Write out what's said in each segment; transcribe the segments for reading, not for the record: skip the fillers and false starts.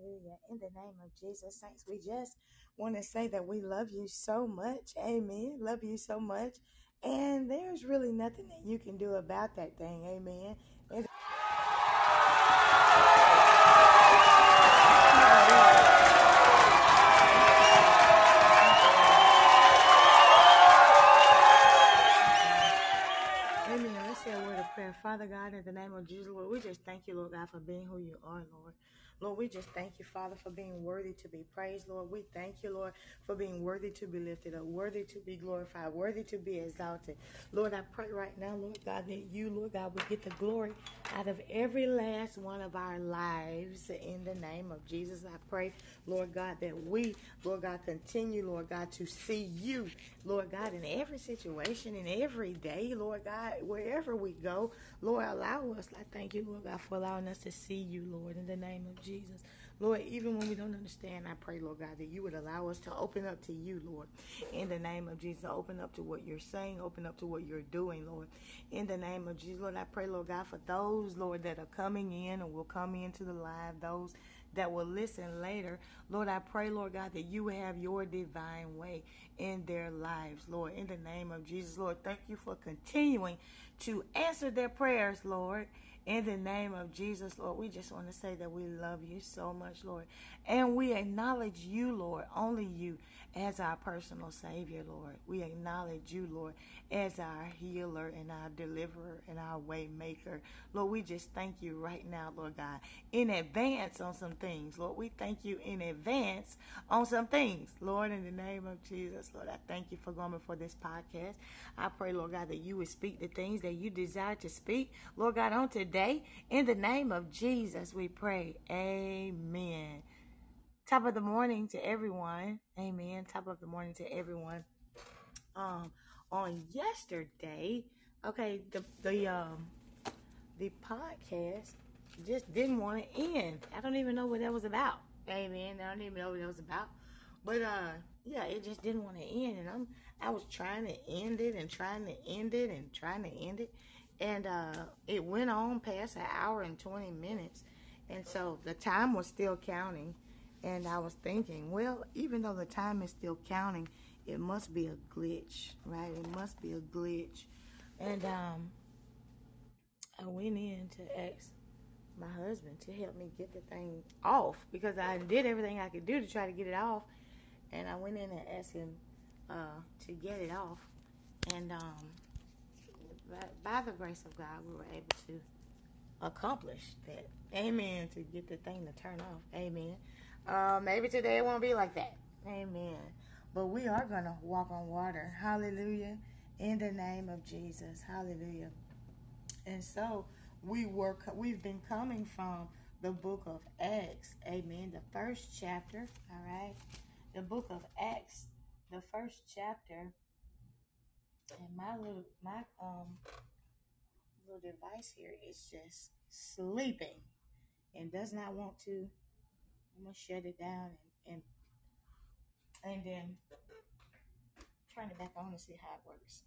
Hallelujah. In the name of Jesus, saints, we just want to say that we love you so much. Amen. Love you so much. And there's really nothing that you can do about that thing. Amen. Father God, in the name of Jesus, Lord, we just thank you, Lord God, for being who you are, Lord. Lord, we just thank you, Father, for being worthy to be praised, Lord. We thank you, Lord, for being worthy to be lifted up, worthy to be glorified, worthy to be exalted. Lord, I pray right now, Lord God, that you, Lord God, would get the glory out of every last one of our lives. In the name of Jesus, I pray, Lord God, that we, Lord God, continue, Lord God, to see you, Lord God, in every situation, in every day, Lord God, wherever we go. Lord, allow us, I thank you, Lord God, for allowing us to see you, Lord, in the name of Jesus. Lord, even when we don't understand, I pray, Lord God, that you would allow us to open up to you, Lord, in the name of Jesus. Open up to what you're saying, open up to what you're doing, Lord, in the name of Jesus. Lord, I pray, Lord God, for those, Lord, that are coming in and will come into the live, those that will listen later. Lord, I pray, Lord God, that you have your divine way in their lives, Lord, in the name of Jesus. Lord, thank you for continuing to answer their prayers, Lord, in the name of Jesus. Lord, we just want to say that we love you so much, Lord, and we acknowledge you, Lord, only you as our personal Savior, Lord. We acknowledge you, Lord, as our healer and our deliverer and our way maker. Lord, we just thank you right now, Lord God, in advance on some things. Lord, we thank you in advance on some things, Lord, in the name of Jesus. Lord, I thank you for going before this podcast. I pray, Lord God, that you would speak the things that you desire to speak, Lord God, on today. In the name of Jesus, we pray. Amen. Top of the morning to everyone. Amen. Top of the morning to everyone. On yesterday, okay, the podcast just didn't want to end. I don't even know what that was about. Amen. I don't even know what that was about. But yeah, it just didn't want to end, and I was trying to end it and trying to end it, and it went on past an hour and 20 minutes, and so the time was still counting. And I was thinking, well, even though the time is still counting, it must be a glitch, right? It must be a glitch. And I went in to ask my husband to help me get the thing off, because I did everything I could do to try to get it off. And I went in and asked him to get it off. And by the grace of God, we were able to accomplish that. Amen. To get the thing to turn off. Amen. Maybe today it won't be like that. Amen. But we are going to walk on water. Hallelujah. In the name of Jesus. Hallelujah. And so we've been coming from the book of Acts. Amen. The first chapter. All right. The book of Acts, the first chapter. And my little device here is just sleeping and does not want to. I'm going to shut it down and then turn it back on and see how it works.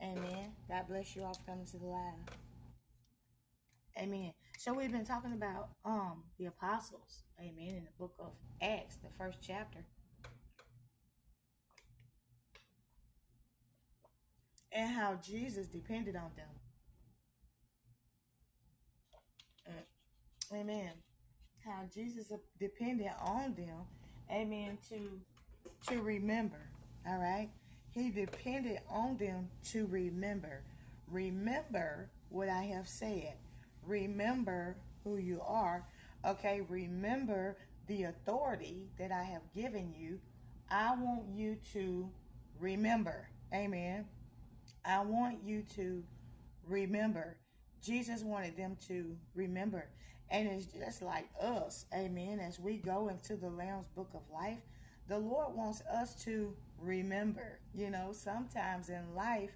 Amen. God bless you all for coming to the live. Amen. So we've been talking about the apostles. Amen. In the book of Acts, the first chapter. And how Jesus depended on them. Amen. How Jesus depended on them, amen, to remember, all right? He depended on them to remember. Remember what I have said. Remember who you are, okay? Remember the authority that I have given you. I want you to remember, amen? I want you to remember. Jesus wanted them to remember. And it's just like us, amen, as we go into the Lamb's Book of Life, the Lord wants us to remember. You know, sometimes in life,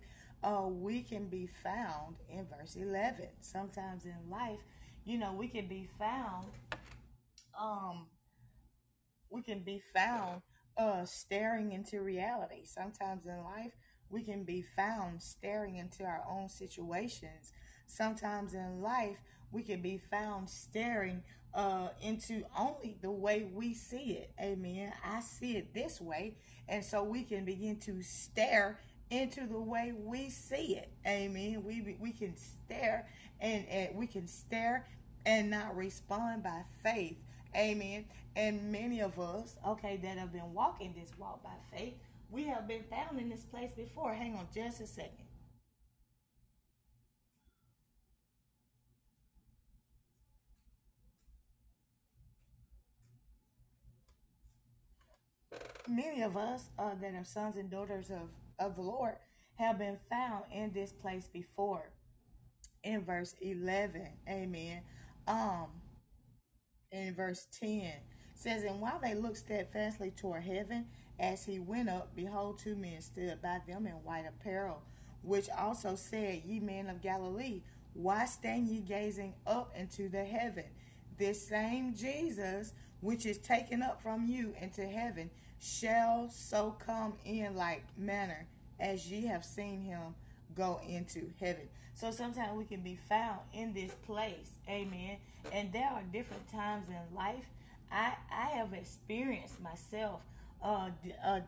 we can be found in verse 11. Sometimes in life, you know, we can be found, staring into reality. Sometimes in life, we can be found staring into our own situations. Sometimes in life, we can be found staring into only the way we see it. Amen. I see it this way. And so we can begin to stare into the way we see it. Amen. We can stare and we can stare and not respond by faith. Amen. And many of us, okay, that have been walking this walk by faith, we have been found in this place before. Hang on just a second. Many of us that are sons and daughters of the Lord have been found in this place before. In verse 11, amen. In verse 10, says, and while they looked steadfastly toward heaven, as he went up, behold, two men stood by them in white apparel, which also said, ye men of Galilee, why stand ye gazing up into the heaven? This same Jesus, which is taken up from you into heaven, shall so come in like manner as ye have seen him go into heaven. So sometimes we can be found in this place. Amen. And there are different times in life. I have experienced myself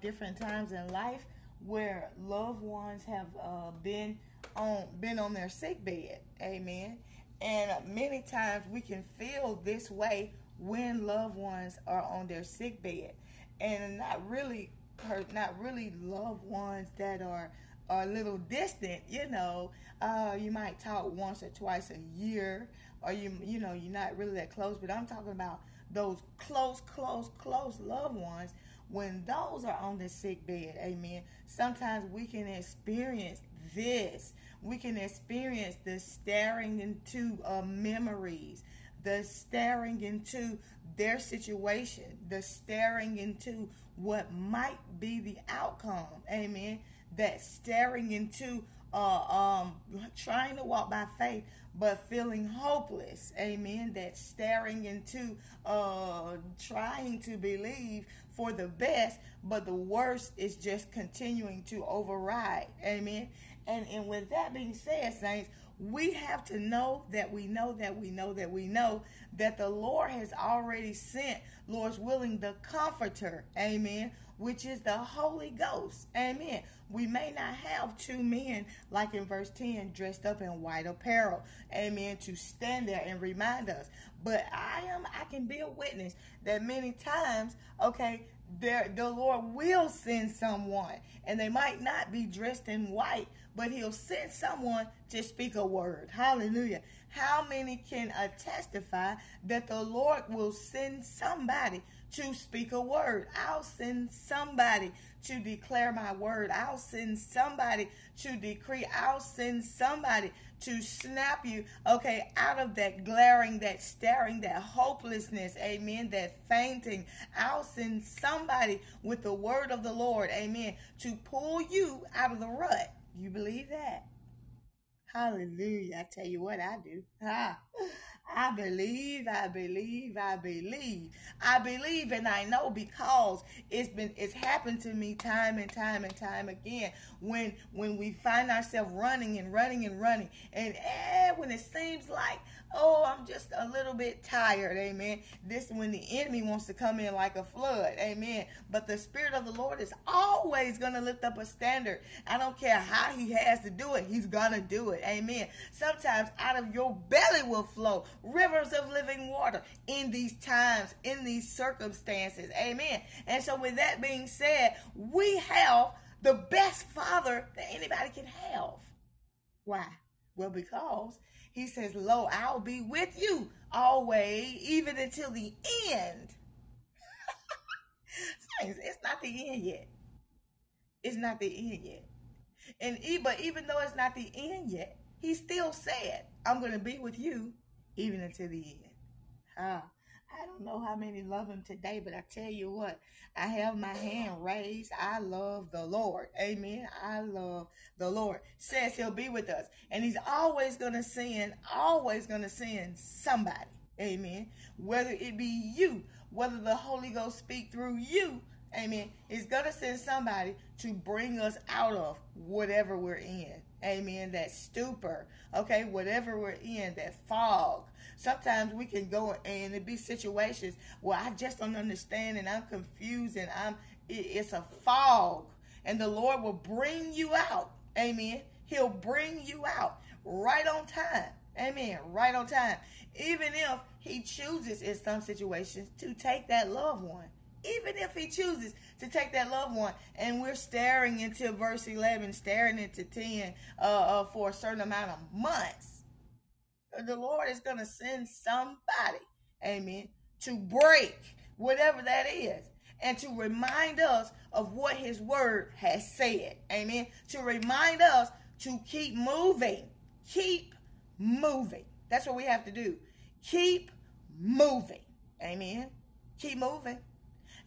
different times in life where loved ones have been on their sick bed. Amen. And many times we can feel this way when loved ones are on their sick bed, and not really loved ones that are a little distant. You know, you might talk once or twice a year, or you know, you're not really that close. But I'm talking about those close loved ones. When those are on the sick bed, amen, sometimes we can experience this. We can experience the staring into memories, the staring into their situation, the staring into what might be the outcome, amen, that staring into trying to walk by faith but feeling hopeless, amen, that staring into trying to believe for the best, but the worst is just continuing to override, amen. And with that being said, saints, we have to know that we know that we know that we know that the Lord has already sent, Lord's willing, the Comforter, amen, which is the Holy Ghost, amen. We may not have two men, like in verse 10, dressed up in white apparel, amen, to stand there and remind us. But I can be a witness that many times, okay, the Lord will send someone, and they might not be dressed in white, but he'll send someone to speak a word. Hallelujah. How many can testify that the Lord will send somebody to speak a word? I'll send somebody to declare my word. I'll send somebody to decree. I'll send somebody to snap you, okay, out of that glaring, that staring, that hopelessness, amen, that fainting. I'll send somebody with the word of the Lord, amen, to pull you out of the rut. You believe that? Hallelujah. I tell you what, I do. I believe, I believe, I believe. I believe and I know, because it's happened to me time and time and time again when we find ourselves running and running and running. And when it seems like, oh, I'm just a little bit tired, amen. This is when the enemy wants to come in like a flood, amen. But the Spirit of the Lord is always going to lift up a standard. I don't care how he has to do it. He's going to do it, amen. Sometimes out of your belly will flow rivers of living water in these times, in these circumstances, amen. And so with that being said, we have the best Father that anybody can have. Why? Well, because he says, lo, I'll be with you always, even until the end. It's not the end yet. It's not the end yet. But even though it's not the end yet, he still said, I'm going to be with you even until the end. I don't know how many love him today, but I tell you what, I have my hand raised. I love the Lord. Amen. I love the Lord. Says he'll be with us. And he's always going to send somebody. Amen. Whether it be you, whether the Holy Ghost speak through you, amen, he's going to send somebody to bring us out of whatever we're in. Amen. That stupor. Okay. Whatever we're in, that fog. Sometimes we can go and it be situations where I just don't understand and I'm confused and it's a fog. And the Lord will bring you out. Amen. He'll bring you out right on time. Amen. Right on time. Even if he chooses in some situations to take that loved one. Even if he chooses to take that loved one. And we're staring into verse 11, staring into 10 for a certain amount of months. The Lord is going to send somebody, amen, to break whatever that is. And to remind us of what his word has said. Amen. To remind us to keep moving. Keep moving. That's what we have to do. Keep moving. Amen. Keep moving.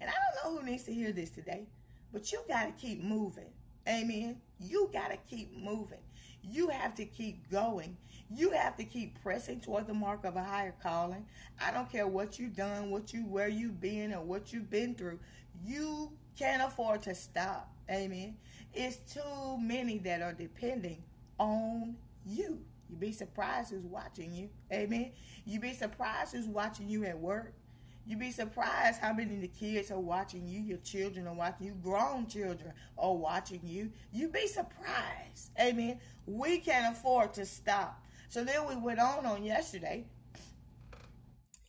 And I don't know who needs to hear this today, but you got to keep moving. Amen. You got to keep moving. You have to keep going. You have to keep pressing toward the mark of a higher calling. I don't care what you've done, where you've been, or what you've been through. You can't afford to stop. Amen. It's too many that are depending on you. You'd be surprised who's watching you. Amen. You'd be surprised who's watching you at work. You'd be surprised how many of the kids are watching you. Your children are watching you. Grown children are watching you. You'd be surprised. Amen. We can't afford to stop. So then we went on yesterday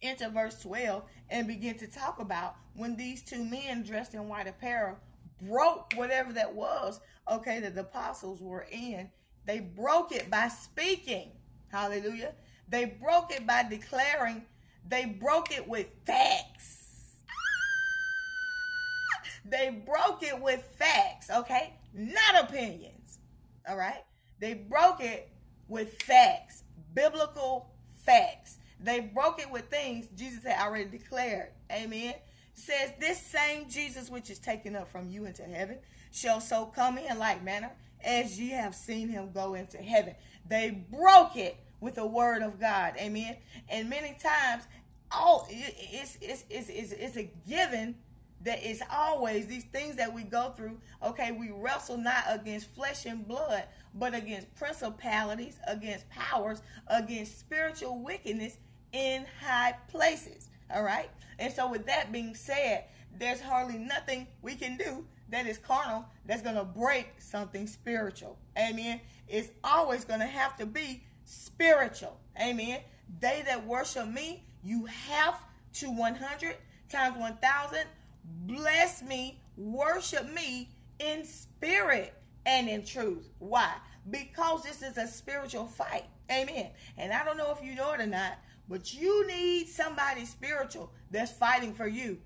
into verse 12 and began to talk about when these two men dressed in white apparel broke whatever that was, okay, that the apostles were in. They broke it by speaking. Hallelujah. They broke it by declaring. They broke it with facts. Ah! They broke it with facts, okay? Not opinions, all right? They broke it with facts, biblical facts. They broke it with things Jesus had already declared, amen? Says, this same Jesus which is taken up from you into heaven shall so come in like manner as ye have seen him go into heaven. They broke it with the word of God, amen. And many times, it's a given that it's always these things that we go through. Okay, we wrestle not against flesh and blood, but against principalities, against powers, against spiritual wickedness in high places. All right. And so, with that being said, there's hardly nothing we can do that is carnal that's going to break something spiritual. Amen. It's always going to have to be spiritual. Amen. They that worship me, you have to 100 times 1,000. Bless me, worship me in spirit and in truth. Why? Because this is a spiritual fight. Amen. And I don't know if you know it or not, but you need somebody spiritual that's fighting for you.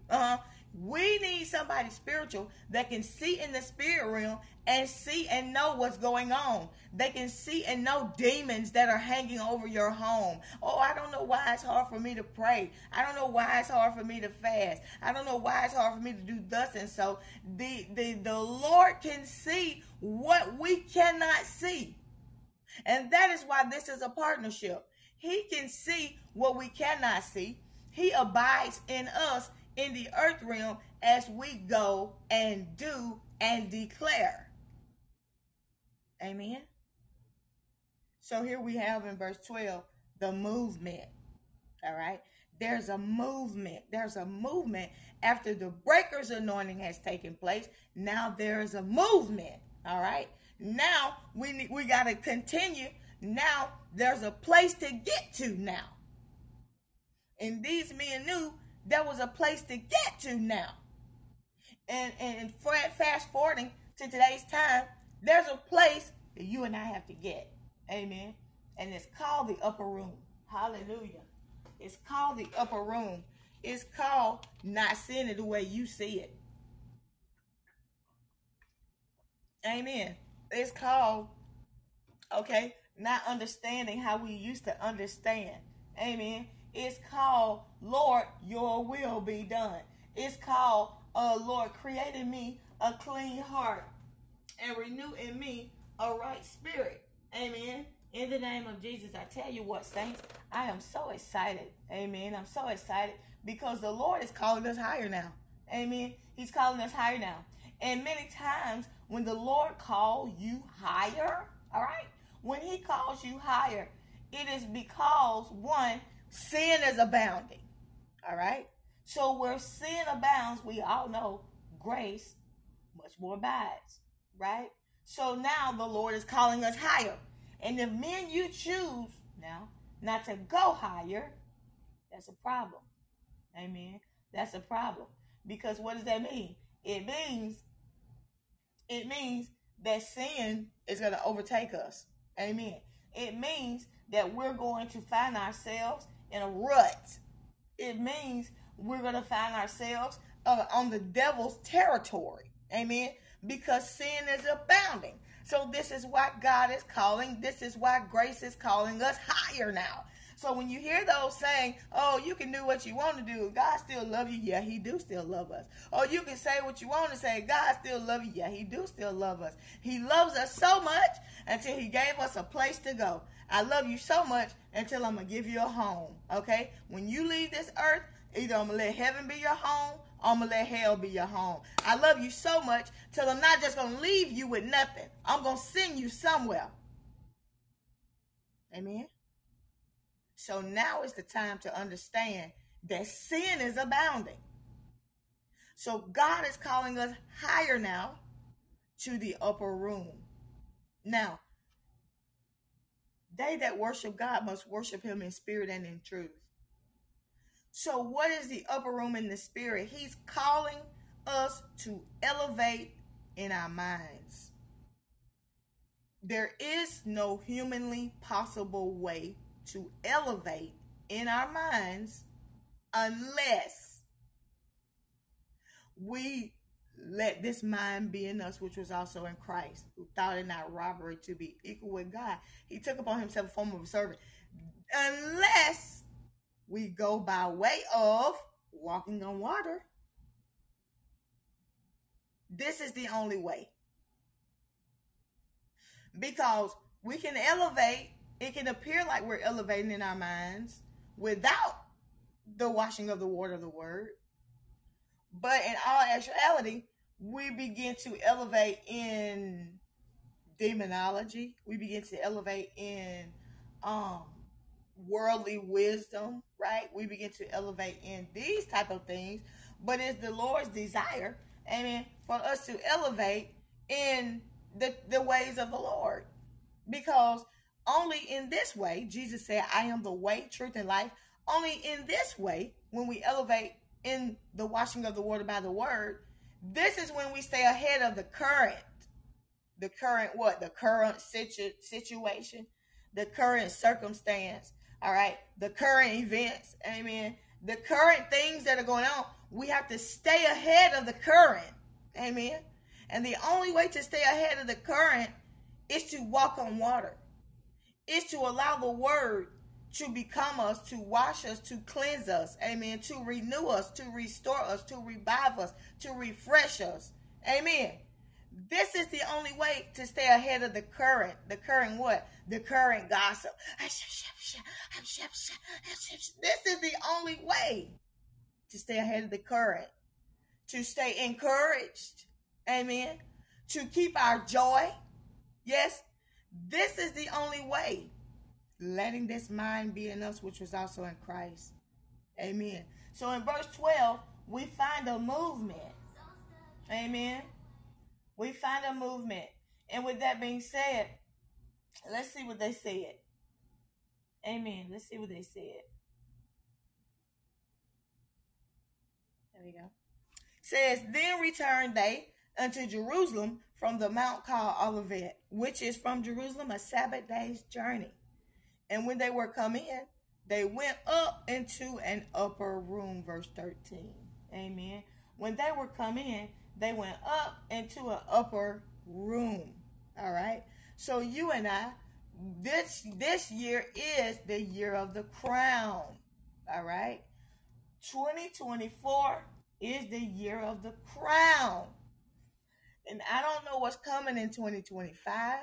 We need somebody spiritual that can see in the spirit realm and see and know what's going on. They can see and know demons that are hanging over your home. Oh, I don't know why it's hard for me to pray. I don't know why it's hard for me to fast. I don't know why it's hard for me to do thus and so. The Lord can see what we cannot see. And that is why this is a partnership. He can see what we cannot see. He abides in us in the earth realm as we go and do and declare. Amen. So here we have in verse 12, the movement. All right. There's a movement. There's a movement after the breaker's anointing has taken place. Now there is a movement. All right. Now we got to continue. Now there's a place to get to now. And these men knew there was a place to get to now. And fast forwarding to today's time, there's a place that you and I have to get. Amen. And it's called the upper room. Hallelujah. It's called the upper room. It's called not seeing it the way you see it. Amen. It's called, okay, not understanding how we used to understand. Amen. It's called, Lord, your will be done. It's called, Lord, create in me a clean heart and renew in me a right spirit. Amen. In the name of Jesus, I tell you what, saints, I am so excited. Amen. I'm so excited because the Lord is calling us higher now. Amen. He's calling us higher now. And many times when the Lord calls you higher, all right, when he calls you higher, it is because, one, Sin is abounding. All right. So where sin abounds, we all know grace much more abides. Right. So now the Lord is calling us higher. And if men you choose now not to go higher, that's a problem. Amen. That's a problem. Because what does that mean? It means that sin is going to overtake us. Amen. It means that we're going to find ourselves in a rut. It means we're going to find ourselves on the devil's territory. Amen. Because sin is abounding. So this is why God is calling. This is why grace is calling us higher now. So when you hear those saying, oh, you can do what you want to do, God still love you. Yeah, he do still love us. Oh, you can say what you want to say, God still love you. Yeah, he do still love us. He loves us so much until he gave us a place to go. I love you so much until I'm going to give you a home, okay? When you leave this earth, either I'm going to let heaven be your home or I'm going to let hell be your home. I love you so much till I'm not just going to leave you with nothing. I'm going to send you somewhere. Amen? So now is the time to understand that sin is abounding. So God is calling us higher now to the upper room. Now, they that worship God must worship him in spirit and in truth. So what is the upper room in the spirit? He's calling us to elevate in our minds. There is no humanly possible way to elevate in our minds unless we let this mind be in us, which was also in Christ, who thought it not robbery to be equal with God. He took upon himself a form of a servant. Unless we go by way of walking on water. This is the only way. Because we can elevate. It can appear like we're elevating in our minds without the washing of the water of the word. But in all actuality, we begin to elevate in demonology. We begin to elevate in worldly wisdom, right? We begin to elevate in these type of things. But it's the Lord's desire, amen, for us to elevate in the ways of the Lord. Because only in this way, Jesus said, I am the way, truth, and life. Only in this way, when we elevate in the washing of the water by the word, this is when we stay ahead of the current. The current what? The current situation, the current circumstance, all right? The current events, amen? The current things that are going on. We have to stay ahead of the current, amen? And the only way to stay ahead of the current is to walk on water. Is to allow the word to become us, to wash us, to cleanse us, amen, to renew us, to restore us, to revive us, to refresh us, amen. This is the only way to stay ahead of the current. The current what? The current gossip. This is the only way to stay ahead of the current, to stay encouraged, amen, to keep our joy, yes. This is the only way, letting this mind be in us, which was also in Christ. Amen. So in verse 12, we find a movement. Amen. We find a movement. And with that being said, let's see what they said. Amen. Let's see what they said. There we go. Says, then returned they unto Jerusalem from the mount called Olivet, which is from Jerusalem a Sabbath day's journey. And when they were come in, they went up into an upper room, verse 13. Amen. When they were come in, they went up into an upper room. All right. So you and I, this year is the year of the crown. All right. 2024 is the year of the crown. And I don't know what's coming in 2025.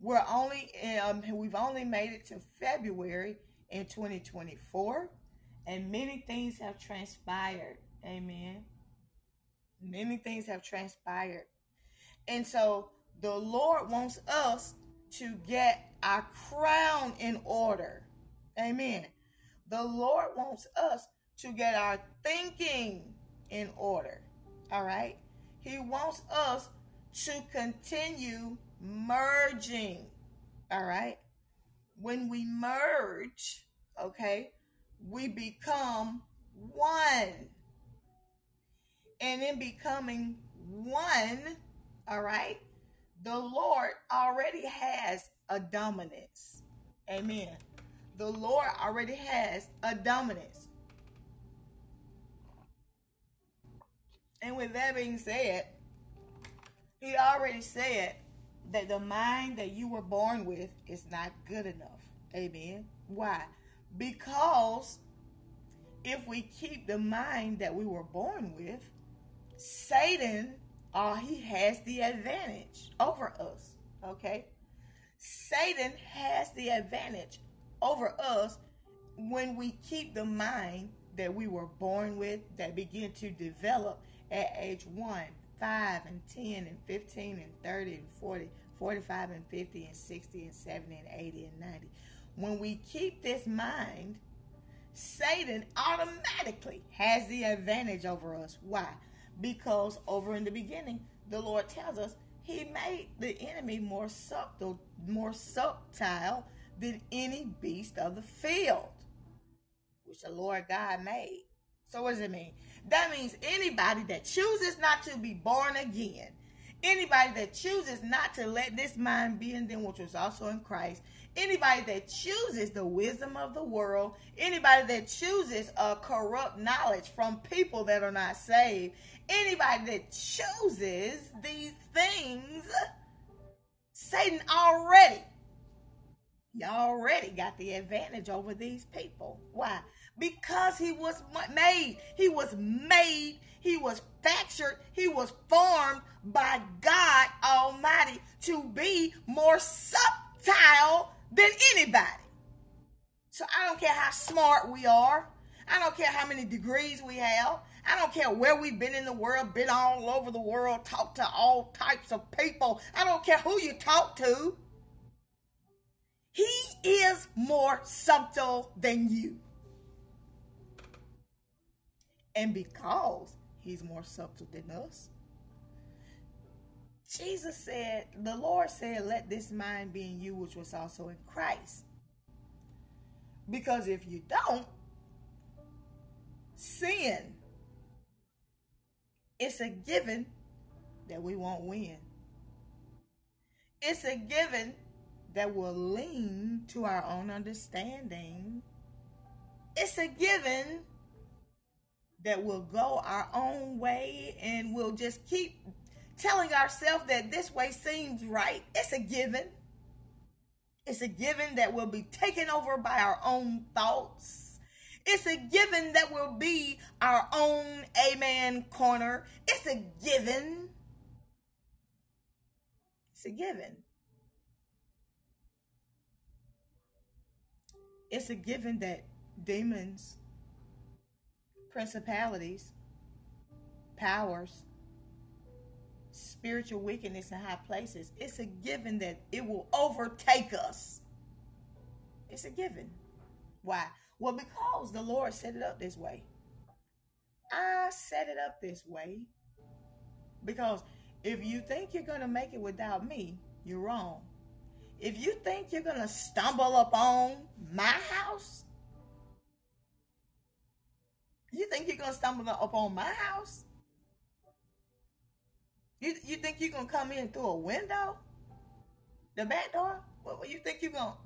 We've only made it to February in 2024. And many things have transpired. Amen. Many things have transpired. And so the Lord wants us to get our crown in order. Amen. The Lord wants us to get our thinking in order. All right? He wants us to continue merging. All right? When we merge, okay, we become one. And in becoming one, all right, the Lord already has a dominance. Amen. The Lord already has a dominance. And with that being said, he already said that the mind that you were born with is not good enough. Amen. Why? Because if we keep the mind that we were born with, Satan, he has the advantage over us, okay? Satan has the advantage over us when we keep the mind that we were born with, that begin to develop at age 1, 5, and 10, and 15, and 30, and 40, 45, and 50, and 60, and 70, and 80, and 90. When we keep this mind, Satan automatically has the advantage over us. Why? Because over in the beginning, the Lord tells us he made the enemy more subtle than any beast of the field, which the Lord God made. So what does it mean? That means anybody that chooses not to be born again, anybody that chooses not to let this mind be in them, which was also in Christ, anybody that chooses the wisdom of the world, anybody that chooses a corrupt knowledge from people that are not saved, anybody that chooses these things, Satan already got the advantage over these people. Why? Because he was made, he was factured, he was formed by God Almighty to be more subtle than anybody. So I don't care how smart we are. I don't care how many degrees we have. I don't care where we've been in the world, been all over the world, talked to all types of people. I don't care who you talk to. He is more subtle than you. And because he's more subtle than us, Jesus said, the Lord said, let this mind be in you, which was also in Christ. Because if you don't, sin, it's a given that we won't win. It's a given that will lean to our own understanding. It's a given that will go our own way and we'll just keep telling ourselves that this way seems right. It's a given. It's a given that we'll be taken over by our own thoughts. It's a given that we'll be our own amen corner. It's a given. It's a given. It's a given that demons, principalities, powers, spiritual wickedness in high places, it's a given that it will overtake us. It's a given. Why? Well, because the Lord set it up this way. I set it up this way. Because if you think you're going to make it without me, you're wrong. If you think you're going to stumble upon my house, you think you're going to stumble upon my house? You think you're going to come in through a window? The back door? What do you think you're going to?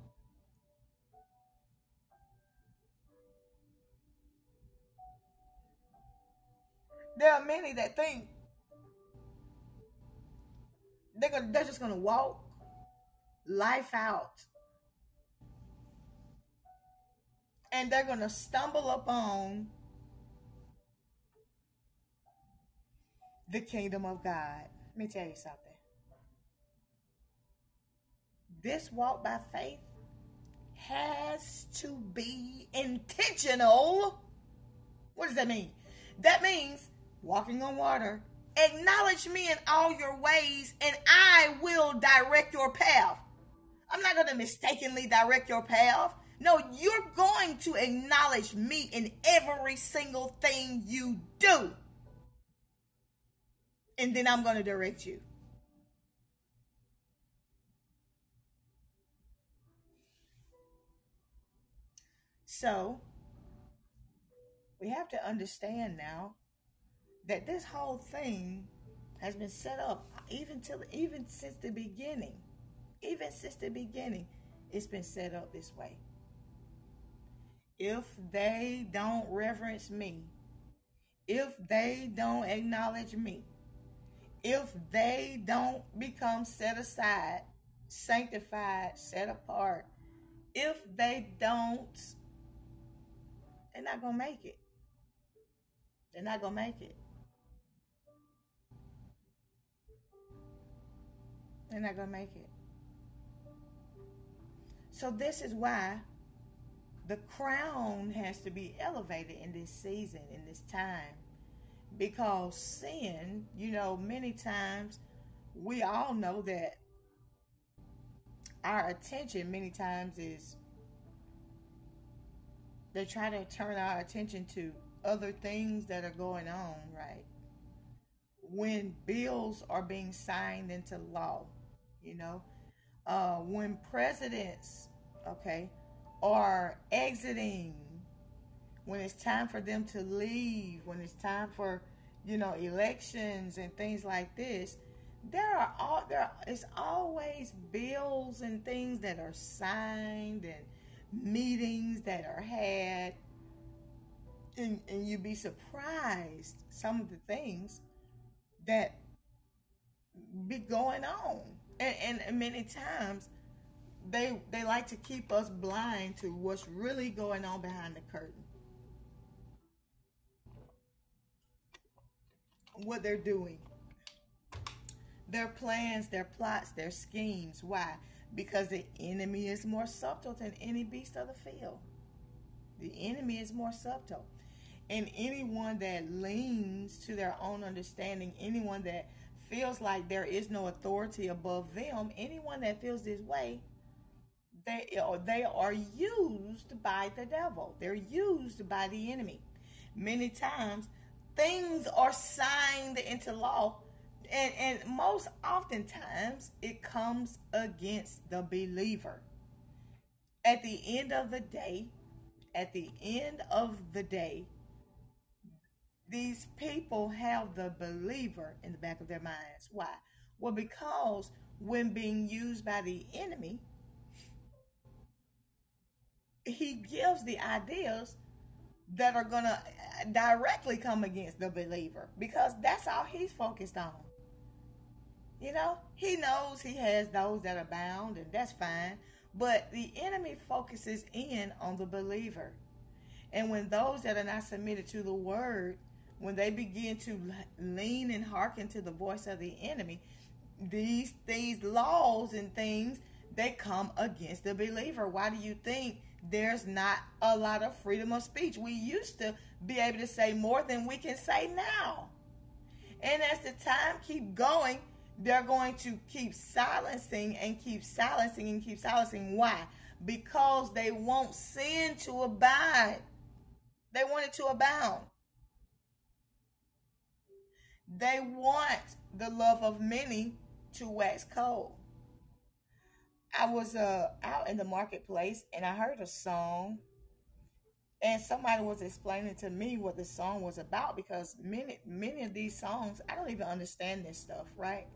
There are many that think they're just going to walk life out, and they're going to stumble upon the kingdom of God. Let me tell you something. This walk by faith has to be intentional. What does that mean? That means walking on water. Acknowledge me in all your ways, and I will direct your path. I'm not going to mistakenly direct your path. No, you're going to acknowledge me in every single thing you do. And then I'm going to direct you. So, we have to understand now that this whole thing has been set up even since the beginning. Even since the beginning, it's been set up this way. If they don't reverence me, if they don't acknowledge me, if they don't become set aside, sanctified, set apart, if they don't, they're not going to make it. They're not going to make it. They're not going to make it. So this is why the crown has to be elevated in this season, in this time, because sin, you know, many times we all know that our attention many times is, they try to turn our attention to other things that are going on, right? When bills are being signed into law, you know, when presidents, okay, are exiting, when it's time for them to leave, when it's time for, you know, elections and things like this, there is always bills and things that are signed and meetings that are had, and you'd be surprised some of the things that be going on, and many times They like to keep us blind to what's really going on behind the curtain. What they're doing. Their plans, their plots, their schemes. Why? Because the enemy is more subtle than any beast of the field. The enemy is more subtle. And anyone that leans to their own understanding, anyone that feels like there is no authority above them, anyone that feels this way, They are used by the devil. They're used by the enemy. Many times, things are signed into law. And most oftentimes, it comes against the believer. At the end of the day, these people have the believer in the back of their minds. Why? Well, because when being used by the enemy, he gives the ideas that are going to directly come against the believer, because that's all he's focused on. You know, he knows he has those that are bound, and that's fine. But the enemy focuses in on the believer. And when those that are not submitted to the word, when they begin to lean and hearken to the voice of the enemy, these laws and things, they come against the believer. Why do you think there's not a lot of freedom of speech? We used to be able to say more than we can say now. And as the time keep going, they're going to keep silencing and keep silencing and keep silencing. Why? Because they want sin to abide. They want it to abound. They want the love of many to wax cold. I was out in the marketplace, and I heard a song, and somebody was explaining to me what the song was about, because many of these songs, I don't even understand this stuff, right?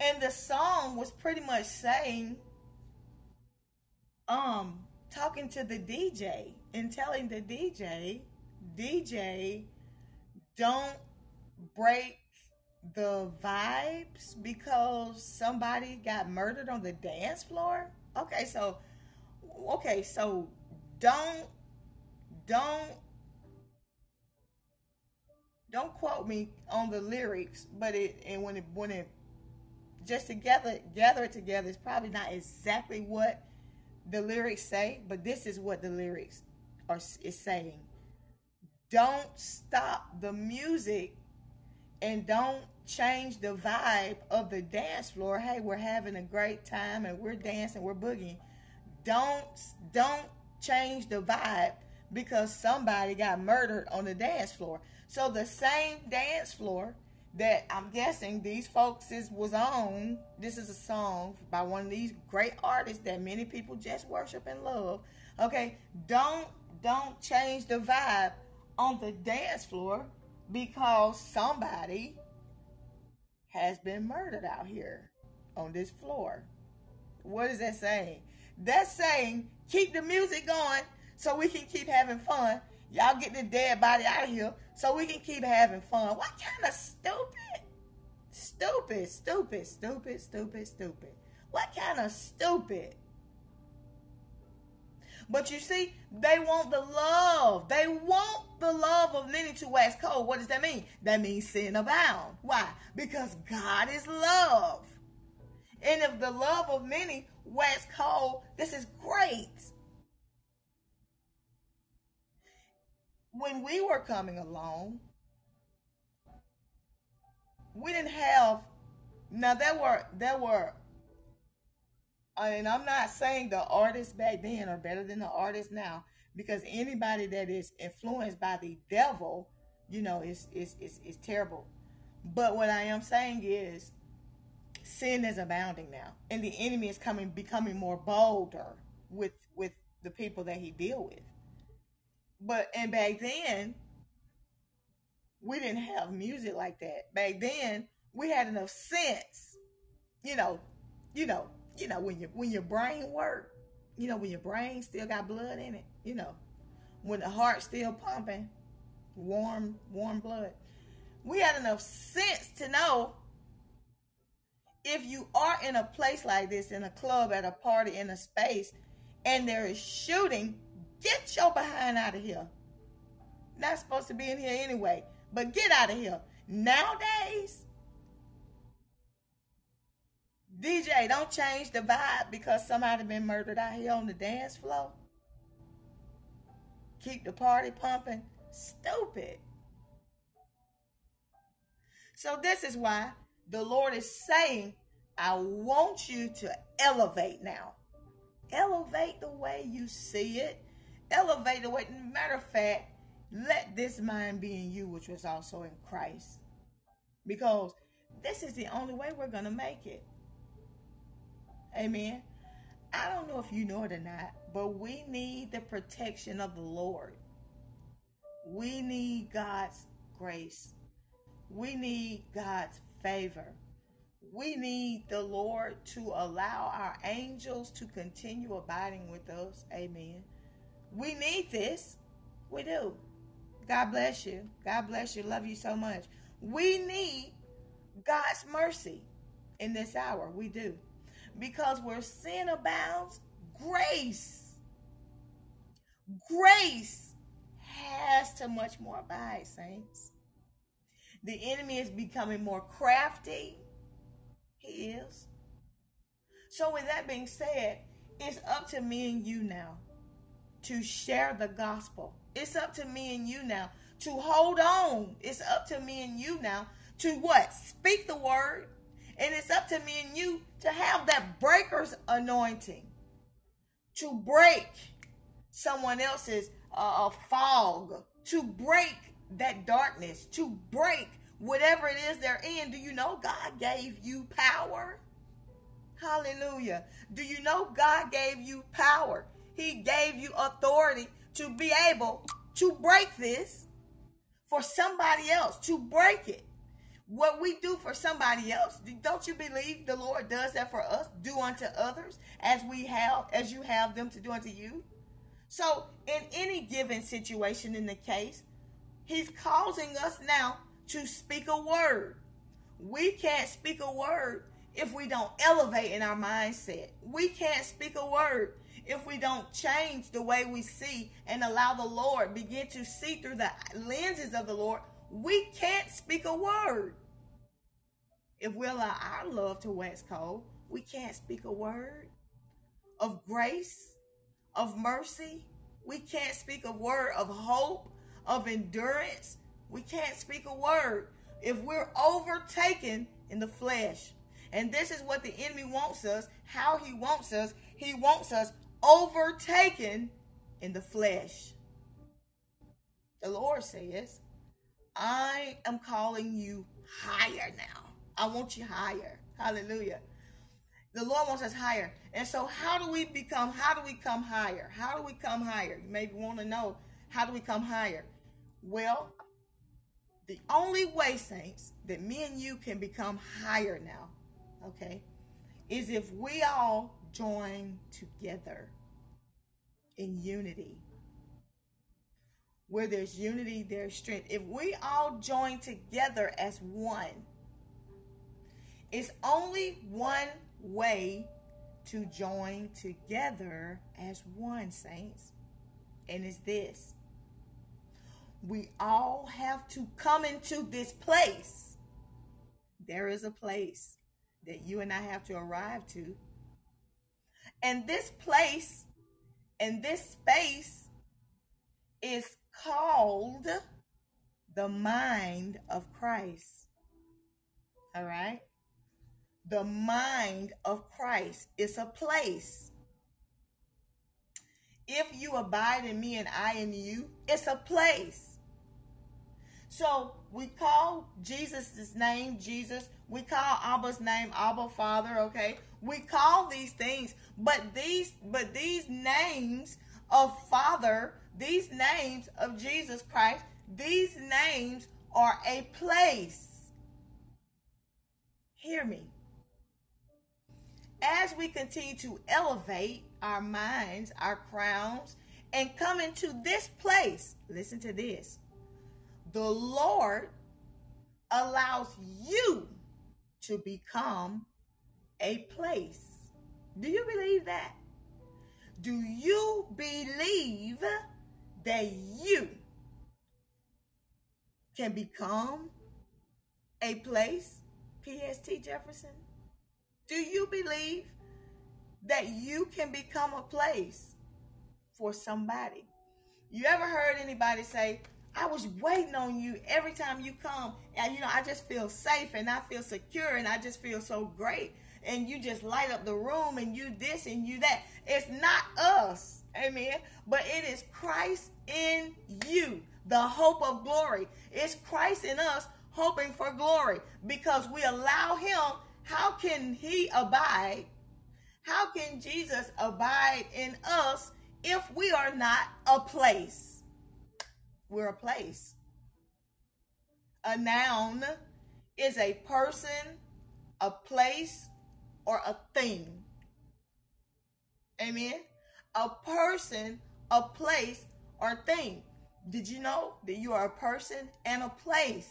And the song was pretty much saying, talking to the DJ and telling the DJ, don't break the vibes because somebody got murdered on the dance floor. Okay, so don't quote me on the lyrics, but when it just gather it together, it's probably not exactly what the lyrics say, but this is what the lyrics is saying. Don't stop the music and don't change the vibe of the dance floor. Hey, we're having a great time and we're dancing, we're boogieing. Don't change the vibe because somebody got murdered on the dance floor. So the same dance floor that I'm guessing these folks was on, this is a song by one of these great artists that many people just worship and love. Okay, don't change the vibe on the dance floor because somebody has been murdered out here on this floor. What is that saying? That's saying keep the music going so we can keep having fun. Y'all get the dead body out of here so we can keep having fun. What kind of stupid? What kind of stupid? But you see, they want the love. They want the love of many to wax cold. What does that mean? That means sin abound. Why? Because God is love. And if the love of many wax cold, this is great. When we were coming along, we didn't have, now there were, and I'm not saying the artists back then are better than the artists now, because anybody that is influenced by the devil, you know, is terrible. But what I am saying is sin is abounding now, and the enemy is becoming more bolder with the people that he deal with. And back then, we didn't have music like that. Back then, we had enough sense, you know, when your brain worked, you know, when your brain still got blood in it, you know, when the heart's still pumping, warm blood. We had enough sense to know if you are in a place like this, in a club, at a party, in a space, and there is shooting, get your behind out of here. Not supposed to be in here anyway, but get out of here. Nowadays, DJ, don't change the vibe because somebody been murdered out here on the dance floor. Keep the party pumping. Stupid. So this is why the Lord is saying, I want you to elevate now. Elevate the way you see it. Elevate the way. Matter of fact, let this mind be in you, which was also in Christ. Because this is the only way we're going to make it. Amen. I don't know if you know it or not, but we need the protection of the Lord. We need God's grace. We need God's favor. We need the Lord to allow our angels to continue abiding with us. Amen. We need this. We do. God bless you. God bless you. Love you so much. We need God's mercy in this hour. We do. Because where sin abounds, grace has to much more abide, saints. The enemy is becoming more crafty. He is. So with that being said, it's up to me and you now to share the gospel. It's up to me and you now to hold on. It's up to me and you now to what? Speak the word. And it's up to me and you to have that breaker's anointing to break someone else's fog, to break that darkness, to break whatever it is they're in. Do you know God gave you power? Hallelujah. Do you know God gave you power? He gave you authority to be able to break this for somebody else, to break it. What we do for somebody else, don't you believe the Lord does that for us? Do unto others as you have them to do unto you. So in any given situation in the case, he's causing us now to speak a word. We can't speak a word if we don't elevate in our mindset. We can't speak a word if we don't change the way we see and allow the Lord, begin to see through the lenses of the Lord. We can't speak a word. If we allow our love to wax cold, we can't speak a word of grace, of mercy. We can't speak a word of hope, of endurance. We can't speak a word if we're overtaken in the flesh. And this is what the enemy wants us, how he wants us. He wants us overtaken in the flesh. The Lord says, I am calling you higher now. I want you higher. Hallelujah. The Lord wants us higher. And so how do we come higher? How do we come higher? You maybe want to know, how do we come higher? Well, the only way, saints, that me and you can become higher now, okay, is if we all join together in unity. Where there's unity, there's strength. If we all join together as one, it's only one way to join together as one, saints, and it's this: we all have to come into this place. There is a place that you and I have to arrive to, and this place and this space is called the mind of Christ. All right? The mind of Christ is a place. If you abide in me and I in you, it's a place. So we call Jesus' name Jesus. We call Abba's name Abba, Father, okay? We call these things, but these names of Father, these names of Jesus Christ, these names are a place. Hear me. As we continue to elevate our minds, our crowns, and come into this place, listen to this, the Lord allows you to become a place. Do you believe that? Do you believe that you can become a place, PST Jefferson? Do you believe that you can become a place for somebody? You ever heard anybody say, I was waiting on you every time you come, and I just feel safe and I feel secure and I just feel so great, and you just light up the room and you this and you that. It's not us, amen, but it is Christ in you, the hope of glory. It's Christ in us hoping for glory because we allow him. How can he abide? How can Jesus abide in us if we are not a place? We're a place. A noun is a person, a place, or a thing. Amen? A person, a place, or thing. Did you know that you are a person and a place?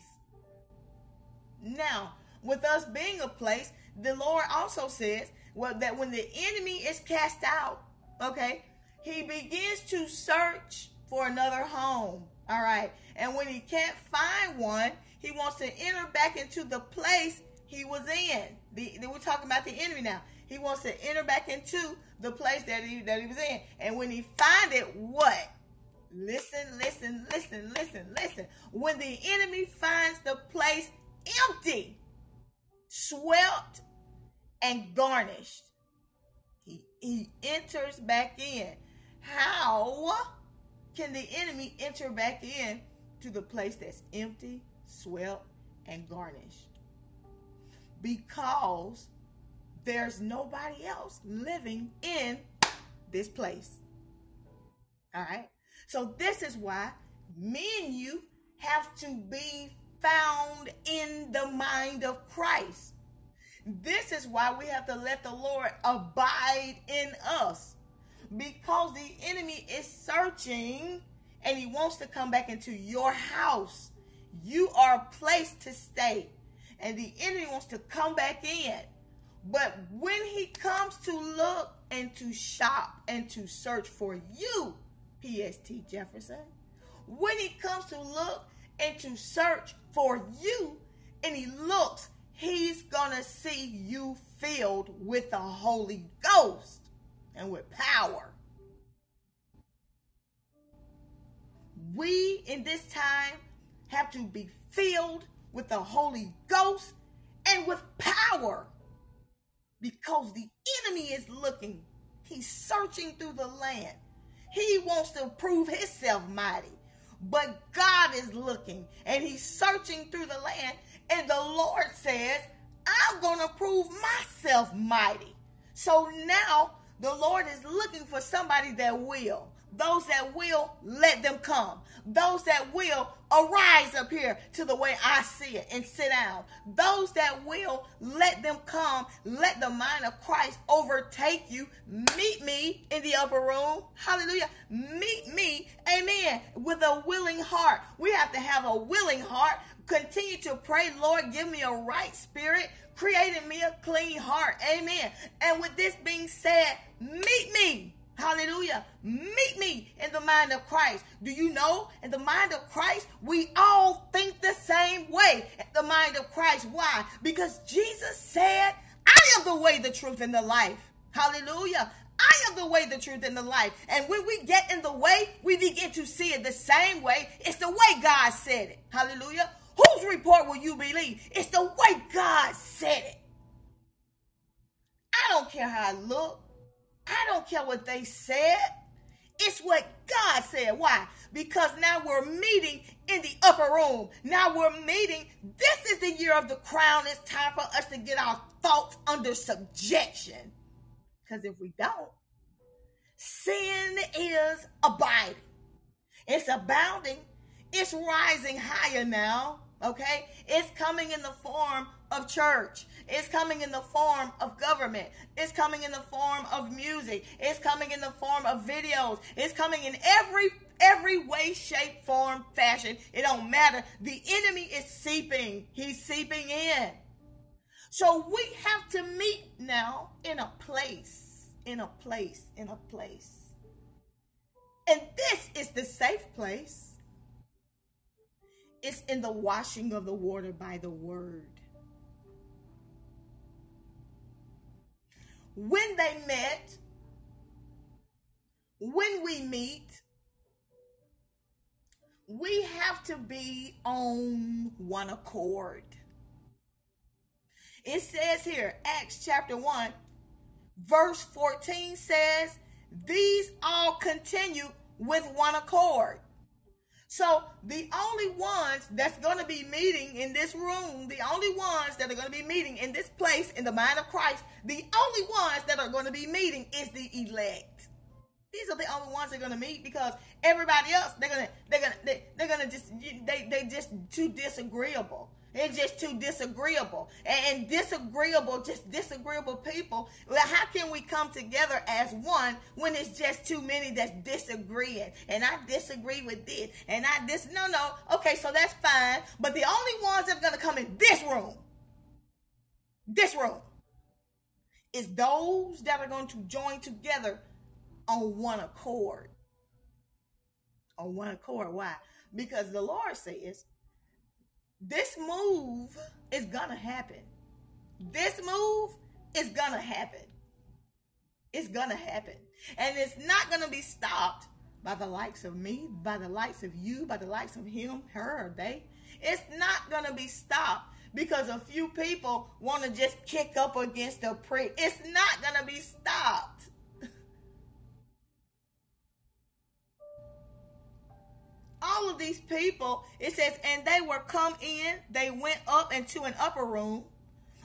Now, with us being a place, the Lord also says, well, that when the enemy is cast out, okay, he begins to search for another home, all right? And when he can't find one, he wants to enter back into the place he was in. We're talking about the enemy now. He wants to enter back into the place that he was in. And when he finds it, what? Listen. When the enemy finds the place empty, swept and garnished, he enters back in. How can the enemy enter back in to the place that's empty, swept, and garnished? Because there's nobody else living in this place. All right? So this is why me and you have to be found in the mind of Christ. This is why we have to let the Lord abide in us, because the enemy is searching and he wants to come back into your house. You are a place to stay, and the enemy wants to come back in. But when he comes to look and to shop and to search for you, PST Jefferson, when he comes to look and to search for you, and he looks, he's gonna see you filled with the Holy Ghost and with power. We in this time have to be filled with the Holy Ghost and with power, because the enemy is looking He's searching through the land. He wants to prove himself mighty. But God is looking, and he's searching through the land. And the Lord says, I'm going to prove myself mighty. So now the Lord is looking for somebody that will. Those that will, let them come. Those that will, arise up here to the way I see it and sit down. Those that will, let them come. Let the mind of Christ overtake you. Meet me in the upper room. Hallelujah. Meet me, amen, with a willing heart. We have to have a willing heart. Continue to pray, Lord, give me a right spirit. Create in me a clean heart. Amen. And with this being said, meet me. Hallelujah. Meet me in the mind of Christ. Do you know, in the mind of Christ, we all think the same way. In the mind of Christ. Why? Because Jesus said, I am the way, the truth, and the life. Hallelujah. I am the way, the truth, and the life. And when we get in the way, we begin to see it the same way. It's the way God said it. Hallelujah. Whose report will you believe? It's the way God said it. I don't care how I look. I don't care what they said. It's what God said. Why? Because now we're meeting in the upper room. Now we're meeting. This is the year of the crown. It's time for us to get our thoughts under subjection. Because if we don't, sin is abiding. It's abounding. It's rising higher now. Okay? It's coming in the form of church. It's coming in the form of government. It's coming in the form of music. It's coming in the form of videos. It's coming in every way, shape, form, fashion. It don't matter. The enemy is seeping. He's seeping in. So we have to meet now in a place. And this is the safe place. It's in the washing of the water by the word. When they met, when we meet, we have to be on one accord. It says here, Acts chapter 1, verse 14 says, these all continue with one accord. So the only ones that's going to be meeting in this room, the only ones that are going to be meeting in this place, in the mind of Christ, the only ones that are going to be meeting is the elect. These are the only ones that are going to meet, because everybody else, they're just too disagreeable. They're just too disagreeable, and disagreeable people. Well, how can we come together as one when it's just too many that's disagreeing? And I disagree with this, and I this. No. Okay, so that's fine. But the only ones that are going to come in this room, is those that are going to join together on one accord. On one accord. Why? Because the Lord says, this move is going to happen. This move is going to happen. It's going to happen. And it's not going to be stopped by the likes of me, by the likes of you, by the likes of him, her, or they. It's not going to be stopped because a few people want to just kick up against a prick. It's not going to be stopped. All of these people, it says, and they were come in, they went up into an upper room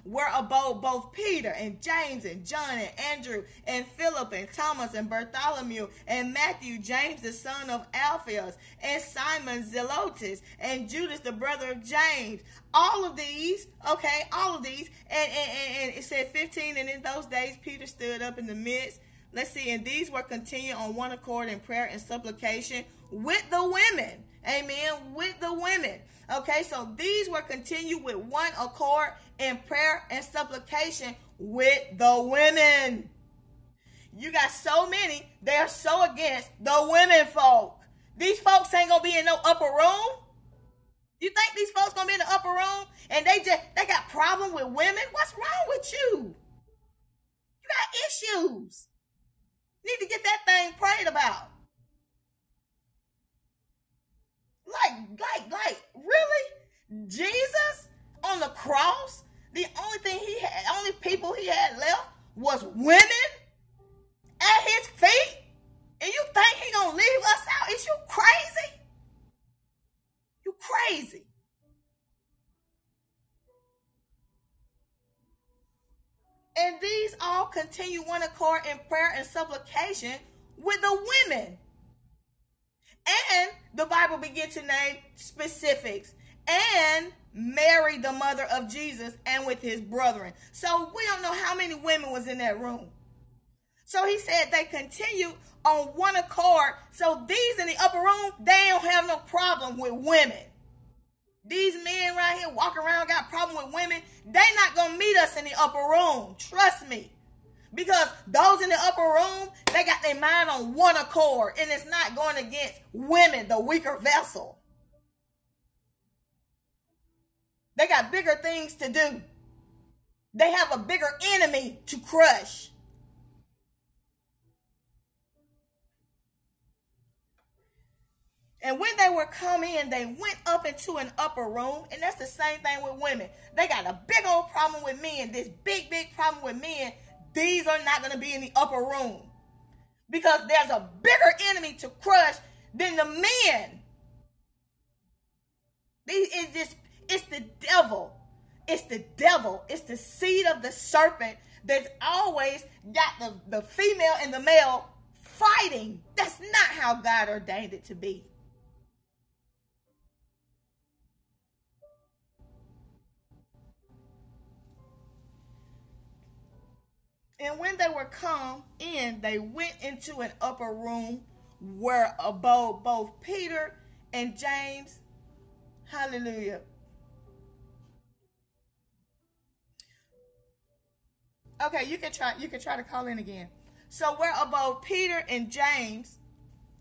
where abode both Peter and James and John and Andrew and Philip and Thomas and Bartholomew and Matthew, James the son of Alphaeus, and Simon Zelotes, and Judas the brother of James. All of these, okay, all of these, and it said 15, and in those days Peter stood up in the midst. Let's see, and these were continued on one accord in prayer and supplication with the women. Amen. With the women. Okay, so these were continued with one accord in prayer and supplication with the women. You got so many, they are so against the women folk. These folks ain't gonna be in no upper room. You think these folks gonna be in the upper room and they got problem with women? What's wrong with you? You got issues. Need to get that thing prayed about. Like, really? Jesus on the cross, the only people he had left was women? at his feet and you think he gonna leave us out? Is you crazy? You crazy. And these all continue one accord in prayer and supplication with the women. And the Bible began to name specifics. And Mary, the mother of Jesus, and with his brethren. So we don't know how many women was in that room. So he said they continued on one accord. So these in the upper room, they don't have no problem with women. These men right here walking around got a problem with women. They not going to meet us in the upper room. Trust me. Because those in the upper room, they got their mind on one accord. And it's not going against women, the weaker vessel. They got bigger things to do. They have a bigger enemy to crush. And when they were come in, they went up into an upper room. And that's the same thing with women. They got a big old problem with men. This big, big problem with men. These are not going to be in the upper room. Because there's a bigger enemy to crush than the men. It's the devil. It's the devil. It's the seed of the serpent that's always got the female and the male fighting. That's not how God ordained it to be. And when they were come in, they went into an upper room where abode both Peter and James. Hallelujah. Okay, you can try to call in again. So where abode Peter and James,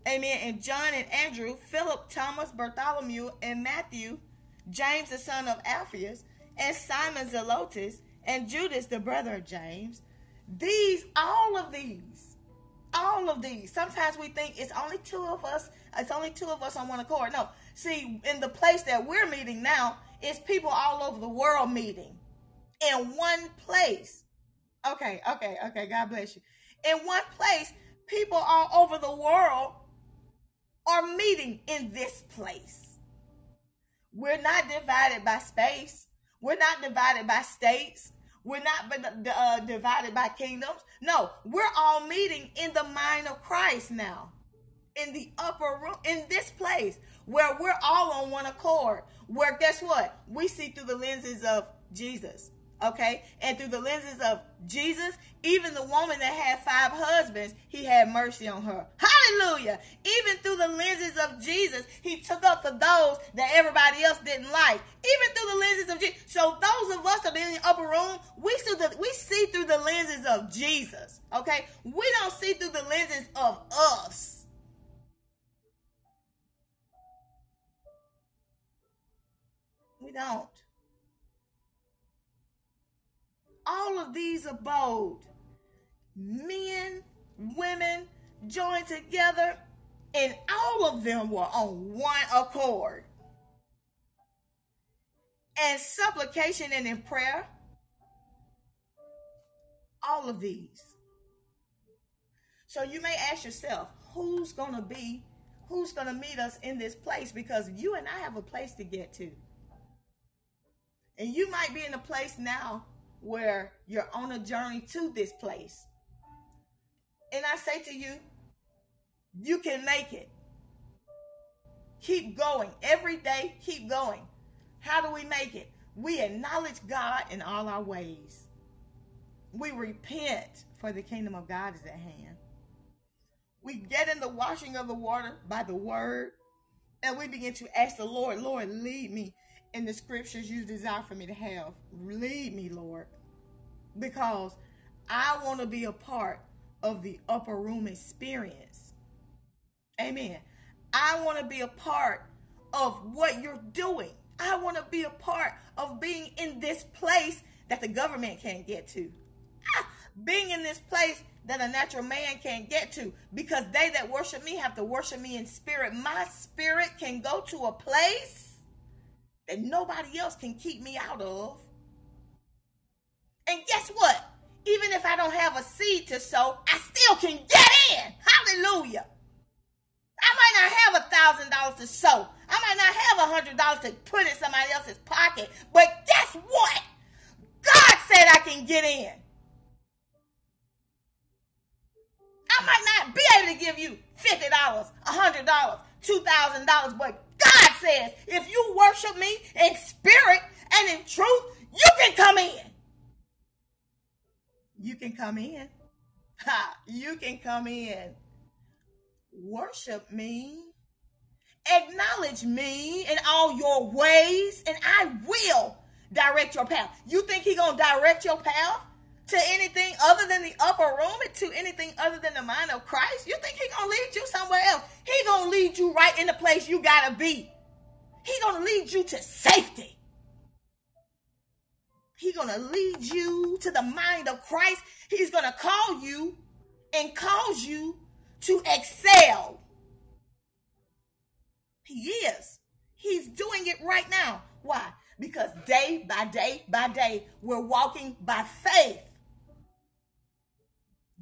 amen, and John and Andrew, Philip, Thomas, Bartholomew, and Matthew, James the son of Alphaeus, and Simon Zelotes, and Judas the brother of James. All of these. Sometimes we think it's only two of us. It's only two of us on one accord. No, see, in the place that we're meeting now, it's people all over the world meeting in one place. Okay. God bless you. In one place, people all over the world are meeting in this place. We're not divided by space. We're not divided by states. We're not divided by kingdoms. No, we're all meeting in the mind of Christ now. In the upper room, in this place where we're all on one accord. Where, guess what? We see through the lenses of Jesus. Okay? And through the lenses of Jesus, even the woman that had 5 husbands, he had mercy on her. Hallelujah! Even through the lenses of Jesus, he took up for those that everybody else didn't like. Even through the lenses of Jesus. So those of us that are in the upper room, we see through the lenses of Jesus. Okay? We don't see through the lenses of us. We don't. All of these abode, men, women, joined together, and all of them were on one accord. And supplication and in prayer, all of these. So you may ask yourself, who's going to meet us in this place? Because you and I have a place to get to. And you might be in a place now where you're on a journey to this place. And I say to you, you can make it. Keep going. Every day, keep going. How do we make it? We acknowledge God in all our ways. We repent, for the kingdom of God is at hand. We get in the washing of the water by the word. And we begin to ask the Lord, Lord, lead me in the scriptures you desire for me to have. Lead me, Lord, because I want to be a part of the upper room experience. Amen. I want to be a part of what you're doing. I want to be a part of being in this place that the government can't get to. Being in this place that a natural man can't get to, because they that worship me have to worship me in spirit. My spirit can go to a place that nobody else can keep me out of. And guess what? Even if I don't have a seed to sow, I still can get in. Hallelujah. I might not have $1,000 to sow. I might not have $100 to put in somebody else's pocket. But guess what? God said I can get in. I might not be able to give you $50, $100, $2,000. But God says, if you worship me in spirit and in truth, you can come in. You can come in. You can come in. Worship me. Acknowledge me in all your ways, and I will direct your path. You think he going to direct your path to anything other than the upper room and to anything other than the mind of Christ? You think he going to lead you somewhere else? He going to lead you right in the place you got to be. He going to lead you to safety. He's going to lead you to the mind of Christ. He's going to call you and cause you to excel. He is. He's doing it right now. Why? Because day by day by day, we're walking by faith.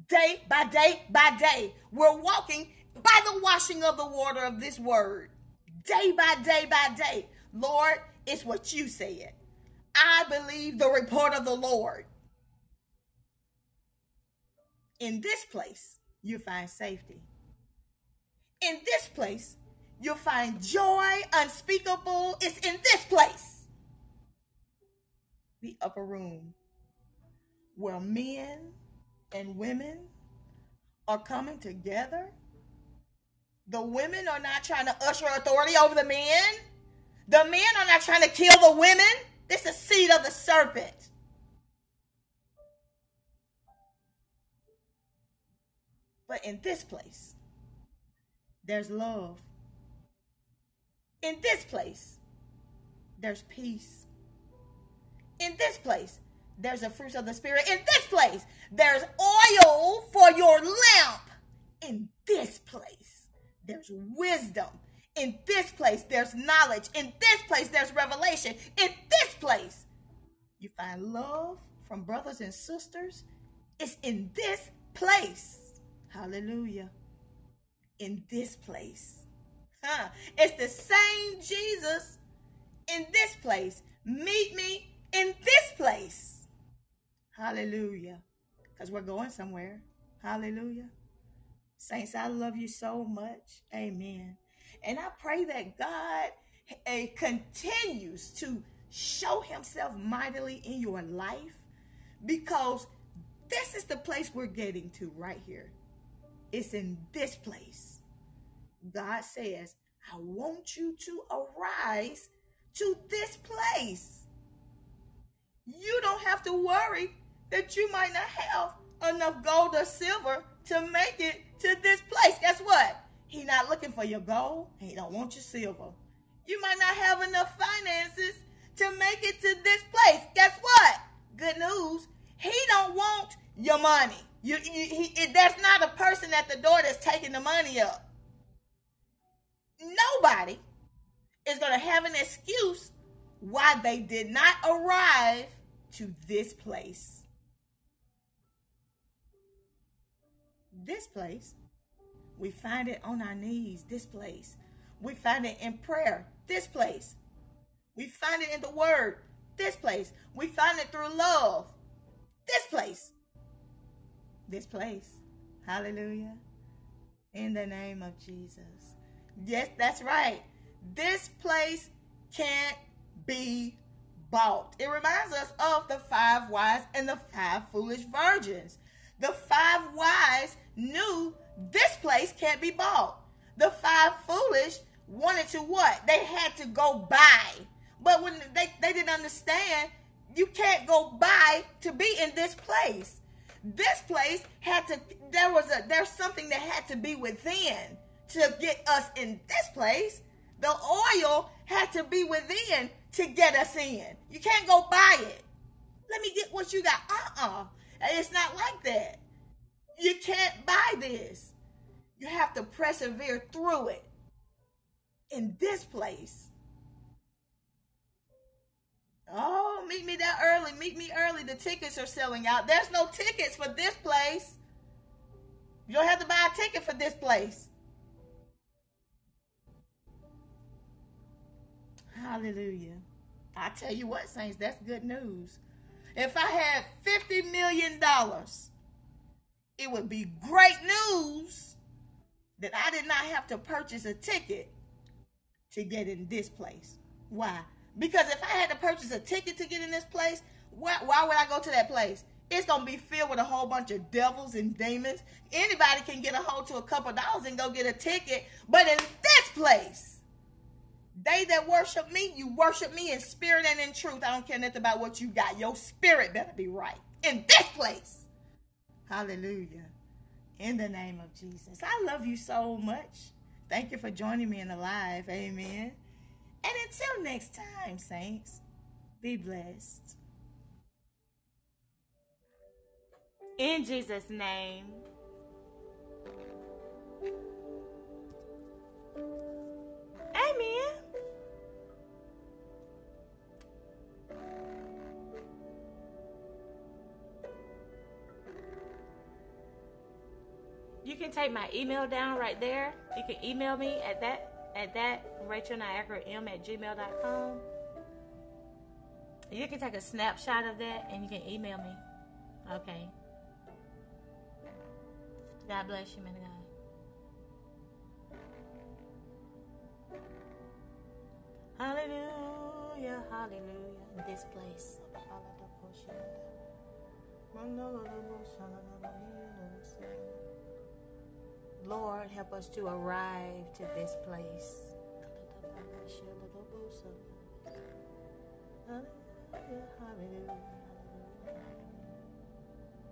Day by day by day, we're walking by the washing of the water of this word. Day by day by day. Lord, it's what you said. I believe the report of the Lord. In this place, you find safety. In this place, you'll find joy unspeakable. It's in this place, the upper room, where men and women are coming together. The women are not trying to usher authority over the men. The men are not trying to kill the women. This is the seed of the serpent. But in this place, there's love. In this place, there's peace. In this place, there's the fruits of the Spirit. In this place, there's oil for your lamp. In this place, there's wisdom. In this place, there's knowledge. In this place, there's revelation. In this place, you find love from brothers and sisters. It's in this place. Hallelujah. In this place. It's the same Jesus in this place. Meet me in this place. Hallelujah. Because we're going somewhere. Hallelujah. Saints, I love you so much. Amen. And I pray that God continues to show himself mightily in your life, because this is the place we're getting to right here. It's in this place. God says, I want you to arise to this place. You don't have to worry that you might not have enough gold or silver to make it to this place. Guess what? He's not looking for your gold, and he don't want your silver. You might not have enough finances to make it to this place. Guess what? Good news. He don't want your money. There's not a person at the door that's taking the money up. Nobody is going to have an excuse why they did not arrive to this place. This place. We find it on our knees, this place. We find it in prayer, this place. We find it in the word, this place. We find it through love, this place. This place. Hallelujah. In the name of Jesus. Yes, that's right. This place can't be bought. It reminds us of the 5 wise and the 5 foolish virgins. The 5 wise knew this place can't be bought. The 5 foolish wanted to what? They had to go buy. But when they didn't understand, you can't go buy to be in this place. This place there's something that had to be within to get us in this place. The oil had to be within to get us in. You can't go buy it. Let me get what you got. It's not like that. You can't buy this. You have to persevere through it. In this place, Oh, meet me that early. Meet me early. The tickets are selling out. There's no tickets for this place. You don't have to buy a ticket for this place. Hallelujah. I tell you what, saints, that's good news. If I had $50 million, it would be great news that I did not have to purchase a ticket to get in this place. Why? Because if I had to purchase a ticket to get in this place, why would I go to that place? It's going to be filled with a whole bunch of devils and demons. Anybody can get a hold to a couple dollars and go get a ticket. But in this place, they that worship me, you worship me in spirit and in truth. I don't care nothing about what you got. Your spirit better be right in this place. Hallelujah. In the name of Jesus. I love you so much. Thank you for joining me in the live. Amen. And until next time, saints, be blessed. In Jesus' name. Amen. You can take my email down right there. You can email me at that rachelniagara@gmail.com. You can take a snapshot of that and you can email me. Okay. God bless you, man of God. Hallelujah, hallelujah. In this place. Lord, help us to arrive to this place. Hallelujah, hallelujah, hallelujah.